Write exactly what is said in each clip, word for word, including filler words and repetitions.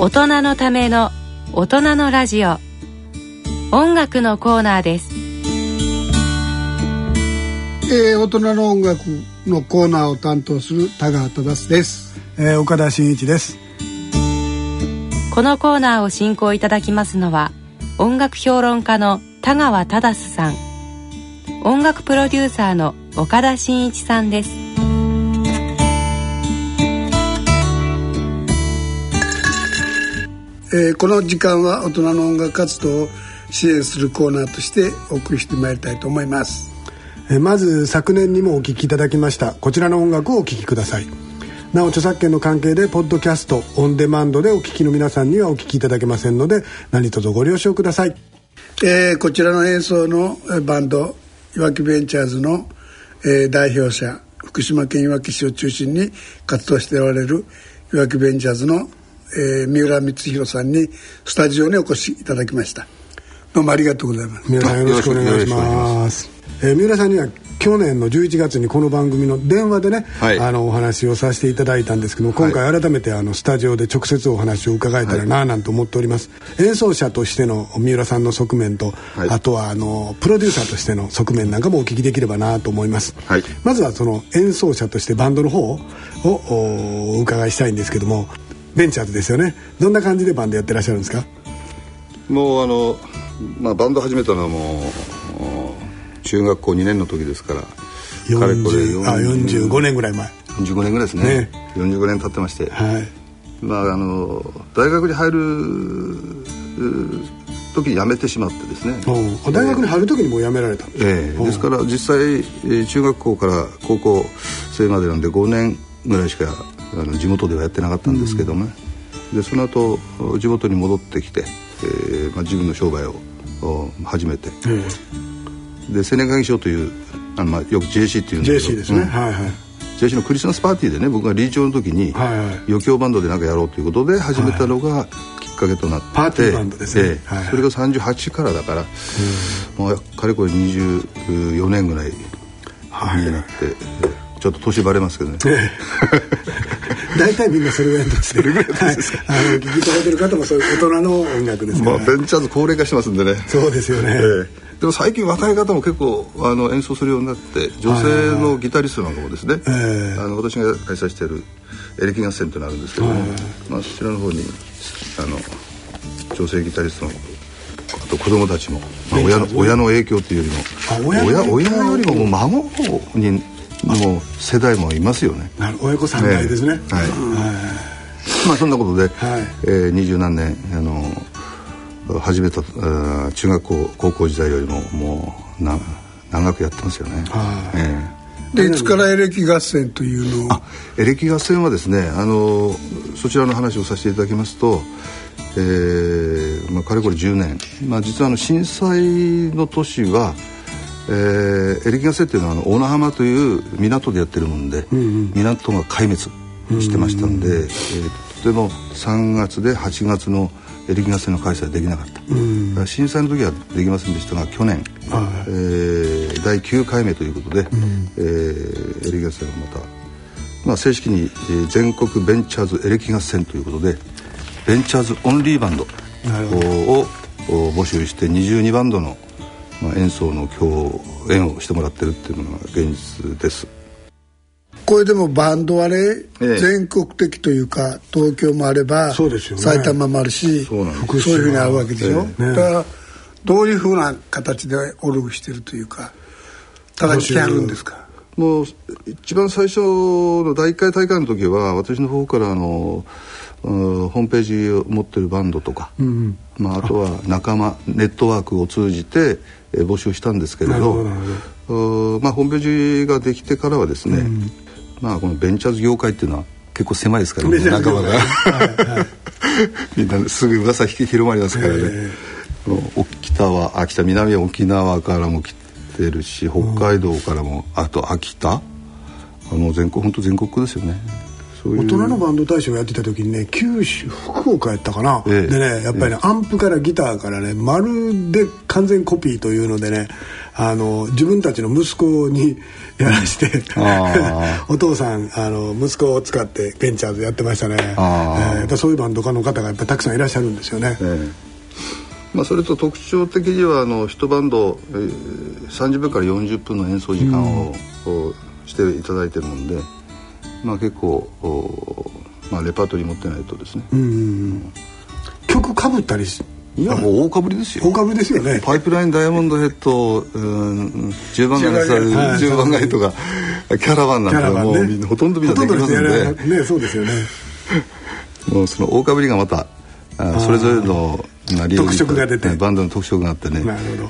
大人のための大人のラジオ、音楽のコーナーです。えー、大人の音楽のコーナーを担当する田川忠です。えー、岡田真一です。このコーナーを進行いただきますのは、音楽評論家の田川忠さん、音楽プロデューサーの岡田真一さんです。えー、この時間は大人の音楽活動を支援するコーナーとしてお送りしてまいりたいと思います。えー、まず昨年にもお聴きいただきましたこちらの音楽をお聴きください。なお著作権の関係でポッドキャストオンデマンドでお聴きの皆さんにはお聴きいただけませんので、何卒ご了承ください。えー、こちらの演奏のバンドいわきベンチャーズの、えー、代表者、福島県いわき市を中心に活動しておられるいわきベンチャーズのえー、三浦光弘さんにスタジオにお越しいただきました。どうもありがとうございます。三浦さん、よろしくお願いします。えー、三浦さんには去年のじゅういちがつにこの番組の電話でね、はい、あのお話をさせていただいたんですけども、今回改めてあのスタジオで直接お話を伺えたらなあなんて思っております。はい、演奏者としての三浦さんの側面と、はい、あとはあのプロデューサーとしての側面なんかもお聞きできればなと思います。はい、まずはその演奏者としてバンドの方を お, お伺いしたいんですけども、ベンチャーズですよね。どんな感じでバンドやってらっしゃるんですか？もうあの、まあ、バンド始めたのはもう中学校にねんの時ですから、かれこれよんじゅうごねんぐらい前、よんじゅうごねんぐらいです ね, ねよんじゅうごねん経ってまして、はい、まあ、あの大学に入る時に辞めてしまってですね、うん、大学に入る時にもう辞められたんです、えー、ですから実際中学校から高校生までなんでごねんぐらいしかあの地元ではやってなかったんですけども、ね、うん、でその後地元に戻ってきて、えーまあ、自分の商売を始めて、うん、で青年会議所というあの、まあ、よく ジェーシー っていうんですけど ジェーシー ですね、うん、はいはい、ジェーシー のクリスマスパーティーでね、僕が理事長の時に、はいはい、余興バンドで何かやろうということで始めたのがきっかけとなって、はいはい、パーティーバンドですね、えーはいはい、それがさんじゅうはちからだから、うん、もうかれこれにじゅうよねんぐらいになって、はいはい、ちょっと年バレますけどね。大体みんなそれぐらいですね。あの聞きいただいてる方もそういう大人の音楽ですから、まあ、ベンチャーズ高齢化してますんでね。そうですよね。えー、でも最近若い方も結構あの演奏するようになって、女性のギタリストなんかもですね、あの私が開催しているエレキ合戦というのがあるんですけども、まあ、そちらの方にあの女性ギタリストのあと子供たちも、まあ、親の、親の影響というよりも、親、親よりも孫にもう世代もいますよね。なる、親子三代ですね。えー、はい、うん、まあそんなことで、はい、えー、にじゅう何年あの始めた中学校高校時代よりももうな長くやってますよね。えー、でいつからエレキ合戦というのを？エレキ合戦はですね、あのそちらの話をさせていただきますと、えーまあ、かれこれじゅうねん、まあ、実はあの震災の年はえー、エレキ合戦っていうのはあの大名浜という港でやってるもんで、うんうん、港が壊滅してましたんで、うんうん、えー、とてもさんがつではちがつのエレキ合戦の開催できなかった、うん、だから震災の時はできませんでしたが、去年、はい、えー、だいきゅうかいめということで、うん、えー、エレキ合戦をまた、まあ、正式に全国ベンチャーズエレキ合戦ということで、ベンチャーズオンリーバンドを募集してにじゅうにバンドのまあ、演奏の共演をしてもらってるっていうのが現実です。これでもバンドはね、ええ、全国的というか東京もあれば、そうですよ、ね、埼玉もあるし、そうなんです、福島、そういうふうにあるわけでしょ、ええね、だからどういうふうな形でオルグしてるというか叩きあるんですか？もう一番最初のだいいっかい大会の時は、私の方からあのホームページを持ってるバンドとか、うんうん、まあ、あとは仲間ネットワークを通じて募集したんですけれど、まあ、ホームページができてからはですね、うん、まあ、このベンチャーズ業界っていうのは結構狭いですからね、仲間が、はいはい、みんなすぐ噂広まりますからね、えー、北は秋田、南は沖縄からも来てるし、北海道からも、うん、あと秋田、もう全国、本当全国区ですよね。そういう大人のバンド大賞をやってた時にね、九州福岡やったかな、ええ、でね、やっぱりね、ええ、アンプからギターからね、まるで完全コピーというのでね、あの自分たちの息子にやらしてお父さんあの息子を使ってベンチャーズやってましたね。あ、えー、やっぱそういうバンド家の方がやっぱたくさんいらっしゃるんですよね、えーまあ、それと特徴的にはあの一バンド、えー、さんじゅっぷんからよんじゅっぷんの演奏時間を、うん、していただいてるもんで、まあ、結構、まあ、レパートリー持ってないとですね、うんうんうん、曲かぶったりしいやもう大かぶりですよ。大かぶりですよね。パイプラインダイヤモンドヘッド、うん、じゅうばん街されるじゅうばん街とかキャラバンなんかもう、ね、ほとんどみんなできますんで、ね、そうですよね。もうその大かぶりがまたそれぞれの特色が出て、バンドの特色があってね、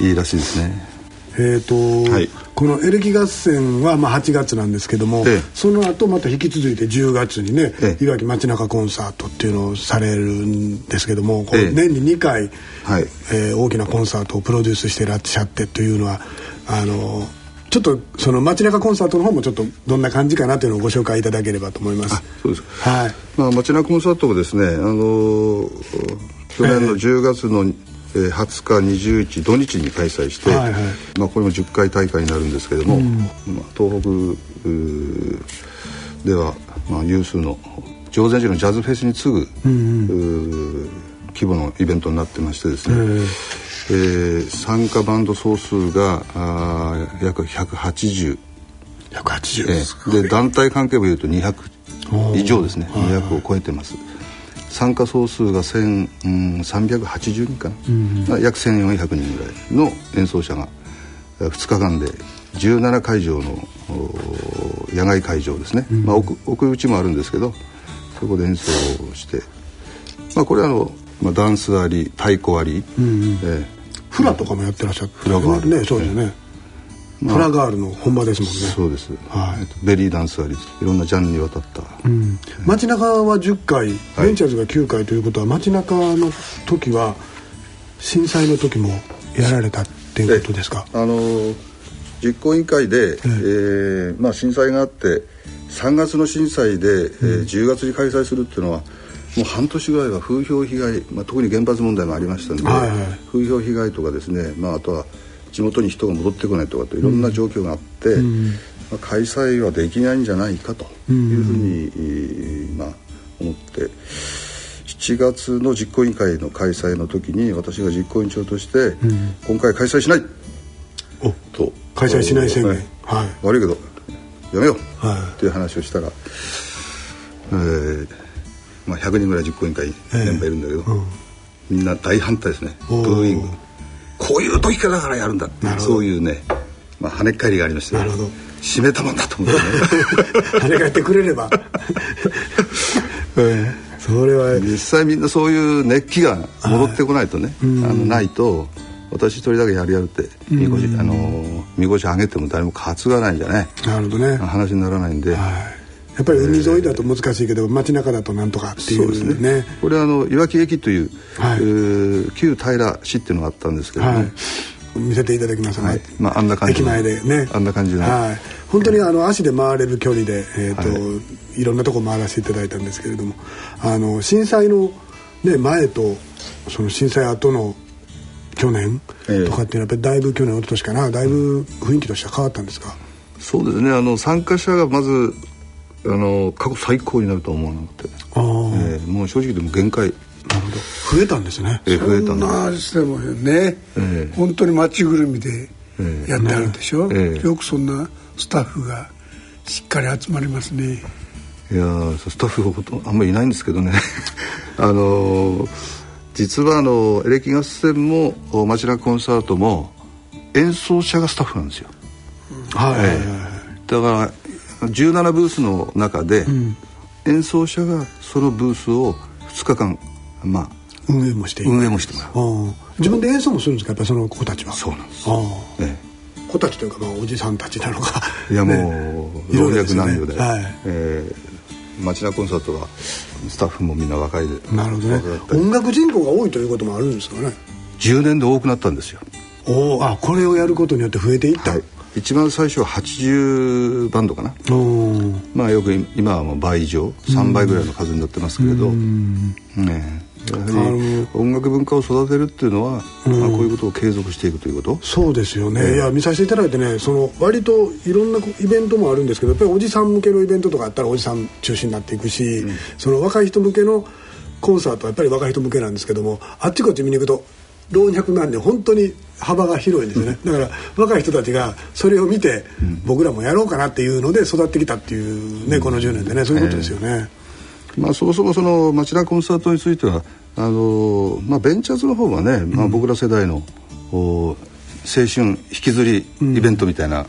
いいらしいですね。えーとはい、このエレキ合戦はまあはちがつなんですけども、ええ、その後また引き続いてじゅうがつにね、ええ、いわき街中コンサートっていうのをされるんですけども、ええ、年ににかい、はいえー、大きなコンサートをプロデュースしてらっしゃってというのはあのちょっとその街中コンサートの方もちょっとどんな感じかなというのをご紹介いただければと思います。あ、そうです、はいまあ、街中コンサートもですね、あの去年のじゅうがつの、ええはつか、にじゅういち土日に開催して、はいはいまあ、これもじゅっかい大会になるんですけども、うんまあ、東北では、まあ、有数の常禅寺のジャズフェスに次ぐ、うんうん、規模のイベントになってましてですね、えー、参加バンド総数が約ひゃくはちじゅう、ひゃくはちじゅうですか、えー、で団体関係も言うとにひゃく以上ですね、にひゃくを超えてます。参加総数がせんさんびゃくはちじゅうにんかな、うんうん、約せんよんひゃくにんぐらいの演奏者がふつかかんでじゅうななかいじょうの野外会場ですね、うんまあ、奥, 奥打ちもあるんですけどそこで演奏をして、まあ、これはあの、まあ、ダンスあり太鼓あり、うんうんえー、フラとかもやってらっしゃる、フラガール、ねねそうですねえーまあ、フラガールの本場ですもんね。そうです、はい、ベリーダンスありいろんなジャンルにわたった、うん、街中はじゅっかい、はい、ベンチャーズがきゅうかいということは街中の時は震災の時もやられたっていうことですか。あの実行委員会で、えーえーまあ、震災があってさんがつの震災で、うんえー、じゅうがつに開催するっていうのはもう半年ぐらいは風評被害、まあ、特に原発問題もありましたので、はいはい、風評被害とかですね、まあ、あとは地元に人が戻ってこないとかといろんな状況があって、うんまあ、開催はできないんじゃないかというふうに、うんまあ、思ってしちがつの実行委員会の開催の時に私が実行委員長として、うん、今回開催しないと開催しない宣言、はい、悪いけどやめよう、はい、という話をしたら、えーまあ、ひゃくにんぐらい実行委員会メンバーいるんだけど、えーうん、みんな大反対ですね。ブーイングこういう時からだからやるんだってそういうね、まあ、跳ねっ返りがありまして、なるほど締めたまんだと思ってね跳ね返ってくれれば、えー、それは実際みんなそういう熱気が戻ってこないとね、あのないと私一人だけやるやるってみこし、あのー、みこし上げても誰も担がないんじゃね、なるほどね話にならないんで、はいやっぱり海沿いだと難しいけど、えー、街中だとなんとかっていう、ね、そうですね。これはあのいわき駅という、はいえー、旧平市っていうのがあったんですけど、ねはい、見せていただきますね、はいまあ、あんな感じの駅前でねあんな感じの、はい、本当にあの足で回れる距離で、えーとはい、いろんなとこ回らせていただいたんですけれども、あの震災の、ね、前とその震災後の去年とかっていうのはやっぱりだいぶ去年おととしかなだいぶ雰囲気としては変わったんですか。そうですね、あの参加者がまずあの過去最高になると思わなくて、あ、えー、もう正直でも限界。なるほど増えたんですね、えー、増えたんだそんな話でもね、えー、本当に街ぐるみでやってあるでしょ、えーえー、よくそんなスタッフがしっかり集まりますね。いやスタッフほとんどあんまりいないんですけどねあの実はあのエレキ合戦も街中コンサートも演奏者がスタッフなんですよ、うんはいはいはい、だからじゅうななブースの中で、うん、演奏者がそのブースをふつかかん、まあ、運営もして運営もしてもらう。自分で演奏もするんですかやっぱりその子たちは。そうなんです、ね、子たちというか、まあ、おじさんたちなのかいやもう、ね、老若男女で、ねはいえー、町田コンサートはスタッフもみんな若いで。なるほどね。音楽人口が多いということもあるんですかね。じゅうねんで多くなったんですよ。おあこれをやることによって増えていった、はい、一番最初ははちじゅうバンドかな、まあ、よく今はもう倍以上さんばいぐらいの数になってますけれど、うん、ね、やはり音楽文化を育てるっていうのは、うんまあ、こういうことを継続していくということ。そうですよね、えー、いや見させていただいてね、その割といろんなイベントもあるんですけど、やっぱりおじさん向けのイベントとかあったらおじさん中心になっていくし、うん、その若い人向けのコンサートはやっぱり若い人向けなんですけども、あっちこっち見に行くと老若男女本当に幅が広いんですよね、うん、だから若い人たちがそれを見て、うん、僕らもやろうかなっていうので育ってきたっていうね、このじゅうねんでね、そういうことですよね、えーまあ、そもそもその町田コンサートについてはあの、まあ、ベンチャーズの方はね、まあ、僕ら世代の、うん、青春引きずりイベントみたいな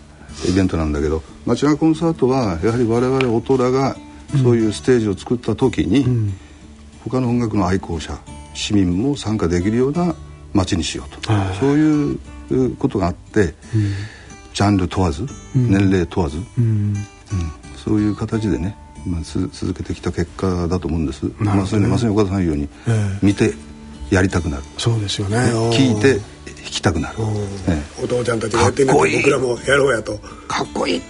イベントなんだけど、うん、町田コンサートはやはり我々大人がそういうステージを作った時に、うん、他の音楽の愛好者市民も参加できるような街にしようと、そういうことがあって、うん、ジャンル問わず、うん、年齢問わず、うんうん、そういう形でね、まあ、続けてきた結果だと思うんです、ね、まさに岡田さん言うように、えー、見てやりたくなる。そうですよね、聞いて弾きたくなる、ね、お父ちゃんたちがやってるので僕らもやろうやと、かっこいい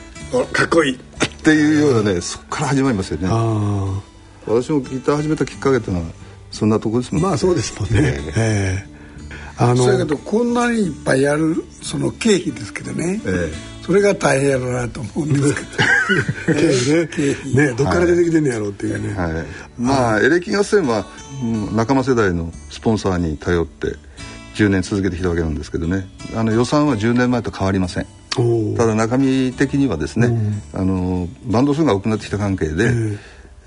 かっこいいっていうようなね、そこから始まりますよね。あ、私もギター始めたきっかけというのはそんなとこですもんね。まあそうですもんね、ねえーあのそれけどこんなにいっぱいやるその経費ですけどね、ええ、それが大変やろうなと思うんですけど経費 ね, 経費ね、どっから出てきてんのやろうっていうね、はいはい、まあエレキ合戦は、うん、仲間世代のスポンサーに頼ってじゅうねん続けてきたわけなんですけどね、あの予算はじゅうねんまえと変わりません。ただ中身的にはですね、あのバンド数が多くなってきた関係で、えー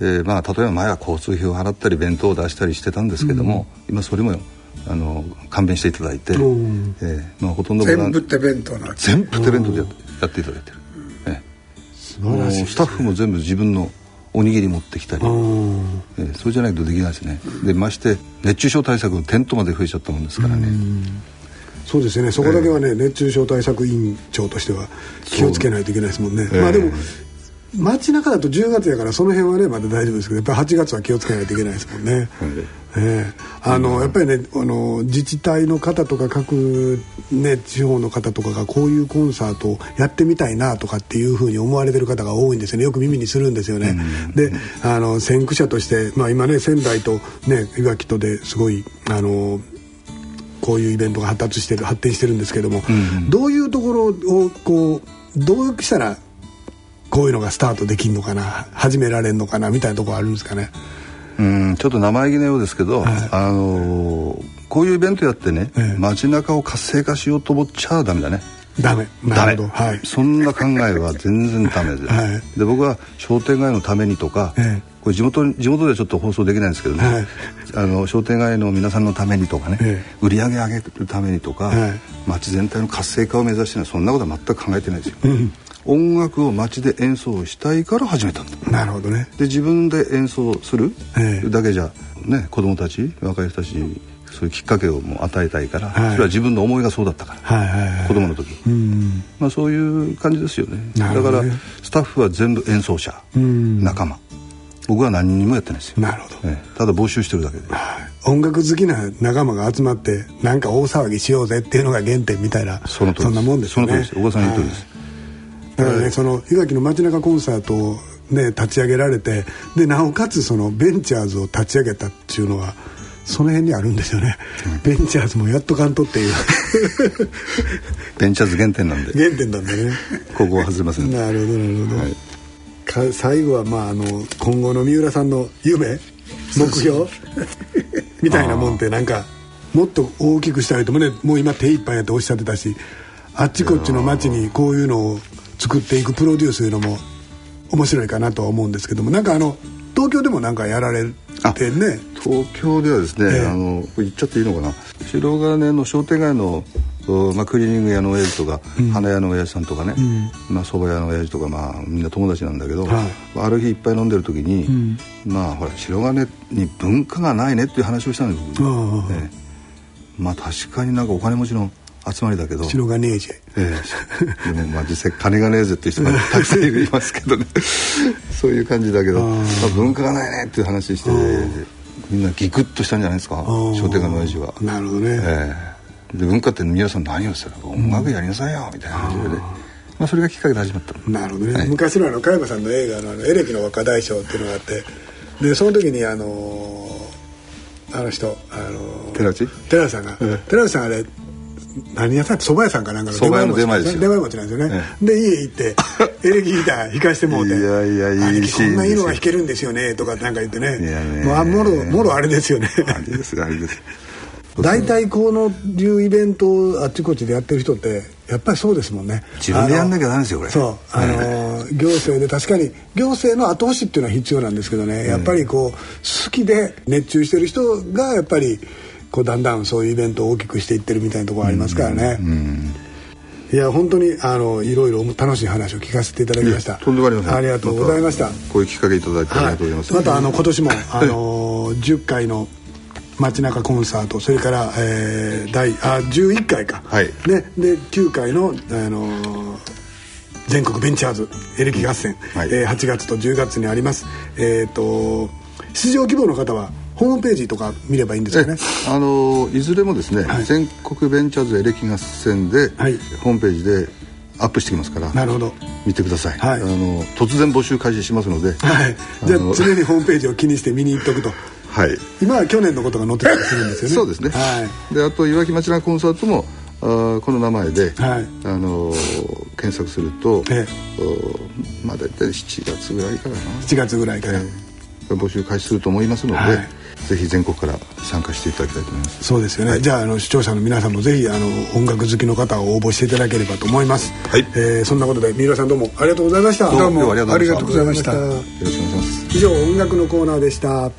えーまあ、例えば前は交通費を払ったり弁当を出したりしてたんですけども、うん、今それもあの勘弁していただいて、えーまあ、ほとんど全部手弁当な全部手弁当でや っ, やっていただいてる、えー、素晴らしい、ね、スタッフも全部自分のおにぎり持ってきたり、えー、それじゃないとできないですね。でまして熱中症対策のテントまで増えちゃったもんですからね。そうですね、そこだけはね、えー、熱中症対策委員長としては気をつけないといけないですもんね、えー、まあでも街中だとじゅうがつやからその辺はねまだ大丈夫ですけど、やっぱりはちがつは気をつけないといけないですもんね、はいね、あのやっぱりね、あの自治体の方とか各、ね、地方の方とかがこういうコンサートをやってみたいなとかっていうふうに思われてる方が多いんですよね。よく耳にするんですよね、うん、であの先駆者として、まあ、今ね仙台と、ね、いわきとですごいあのこういうイベントが発達してる発展してるんですけども、うん、どういうところをこうどうしたらこういうのがスタートできるのかな、始められるのかなみたいなところあるんですかね。うん、ちょっと生意気なようですけど、はい、あのー、こういうイベントやってね、はい、街中を活性化しようと思っちゃダメだね。ダメダメ、はい、そんな考えは全然ダメで、はい、で僕は商店街のためにとか、はい、これ地元地元ではちょっと放送できないんですけどね、はい、あの商店街の皆さんのためにとかね、はい、売り上げ上げるためにとか、はい、街全体の活性化を目指してない、そんなことは全く考えてないですよ、うん、音楽を街で演奏したいから始めたんだ。なるほどね。で自分で演奏するだけじゃ、ええね、子供たち若い人たちにそういうきっかけをもう与えたいから、はい、それは自分の思いがそうだったから、はいはいはい、子供の時、うん、まあ、そういう感じですよね。なるほどね。だからスタッフは全部演奏者、うん、仲間、僕は何にもやってないですよ。なるほど、ね、ただ募集してるだけで、はい、音楽好きな仲間が集まってなんか大騒ぎしようぜっていうのが原点みたいな、その通りです。そんなもんですよね。その通りです。おばさん言う通りです、はい。だからね、そのいわきの街中コンサートを、ね、立ち上げられて、でなおかつそのベンチャーズを立ち上げたっていうのはその辺にあるんですよね、うん、ベンチャーズもやっとかんとっていうベンチャーズ原点なんで原点なんでねここは外れません。なるほどなるほど、はい、か最後は、まあ、あの今後の三浦さんの夢目標みたいなもんってなんかもっと大きくしたいともね、もう今手一杯やっておっしゃってたし、あっちこっちの街にこういうのを作っていくプロデュースというのも面白いかなとは思うんですけども、なんかあの東京でもなんかやられてね。東京ではですね、えー、あの言っちゃっていいのかな、白金の商店街の、まあ、クリーニング屋の親父とか、うん、花屋の親父さんとかね、うん、まあ、蕎麦屋の親父とか、まあ、みんな友達なんだけど、はい、ある日いっぱい飲んでる時に、うん、まあほら白金に文化がないねっていう話をしたんですよ、ね、まあ確かになんかお金持ちの集まりだけど白金エージェ、ええ、でもまあ実際金がねえぜっていう人がたくさんいますけどねそういう感じだけど、まあ、文化がないねっていう話して、ね、みんなギクッとしたんじゃないですか、商店街の親父は。なるほどね、ええ、で文化って皆さん何をしたら音楽やりなさいよみたいな感じで、まあ、それがきっかけで始まった。なるほどね、はい、昔のあの加山さんの映画 の, あのエレキの若大将っていうのがあって、でその時にあのーあの人、あのー、寺内寺内さんが、うん、寺内さんあれ何屋さん蕎麦屋さんかなんかの出前持ちなんですよね、ええ、で家行ってエレキギター弾かしてもうていやいやいい兄貴こんないいのが弾けるんですよねとかなんか言ってね、もうあもろもろあれですよねあれですあれです大体このいうイベントをあっちこっちでやってる人ってやっぱりそうですもんね。自分でやんなきゃダメですよこれ。そう、あのー、行政で確かに行政の後押しっていうのは必要なんですけどね、やっぱりこう好きで熱中してる人がやっぱりこうだんだんそういうイベントを大きくしていってるみたいなところありますからね、うんうんうん、いや本当にあのいろいろ楽しい話を聞かせていただきました。とんでもありません。ありがとうございました。こういうきっかけいただいてありがとうございます、はい、またあの今年も、あのー、じゅっかいの街中コンサート、それから、えー、第あじゅういっかいか、はいね、できゅうかいの、あのー、全国ベンチャーズエレキ合戦、はいえー、はちがつとじゅうがつにあります。えーと出場希望の方はホームページとか見ればいいんですよね。あのいずれもですね、はい、全国ベンチャーズエレキ合戦で、はい、ホームページでアップしてきますから。なるほど、見てください、はい、あの突然募集開始しますので、はい、じゃあ常にホームページを気にして見に行っとくとはい、今は去年のことが載ってたりするんですよねそうですね、はい、であといわき町のコンサートもあこの名前で、はい、あのー、検索すると、ええ、まあ大体しちがつぐらいからなしちがつぐらいから、えー、募集開始すると思いますので、はい、ぜひ全国から参加していただきたいと思います。そうですよね、はい、じゃあ、 あの視聴者の皆さんもぜひあの音楽好きの方を応募していただければと思います、はい、えー、そんなことで三浦さんどうもありがとうございました。どうもありがとうございました。よろしくお願いします。以上音楽のコーナーでした。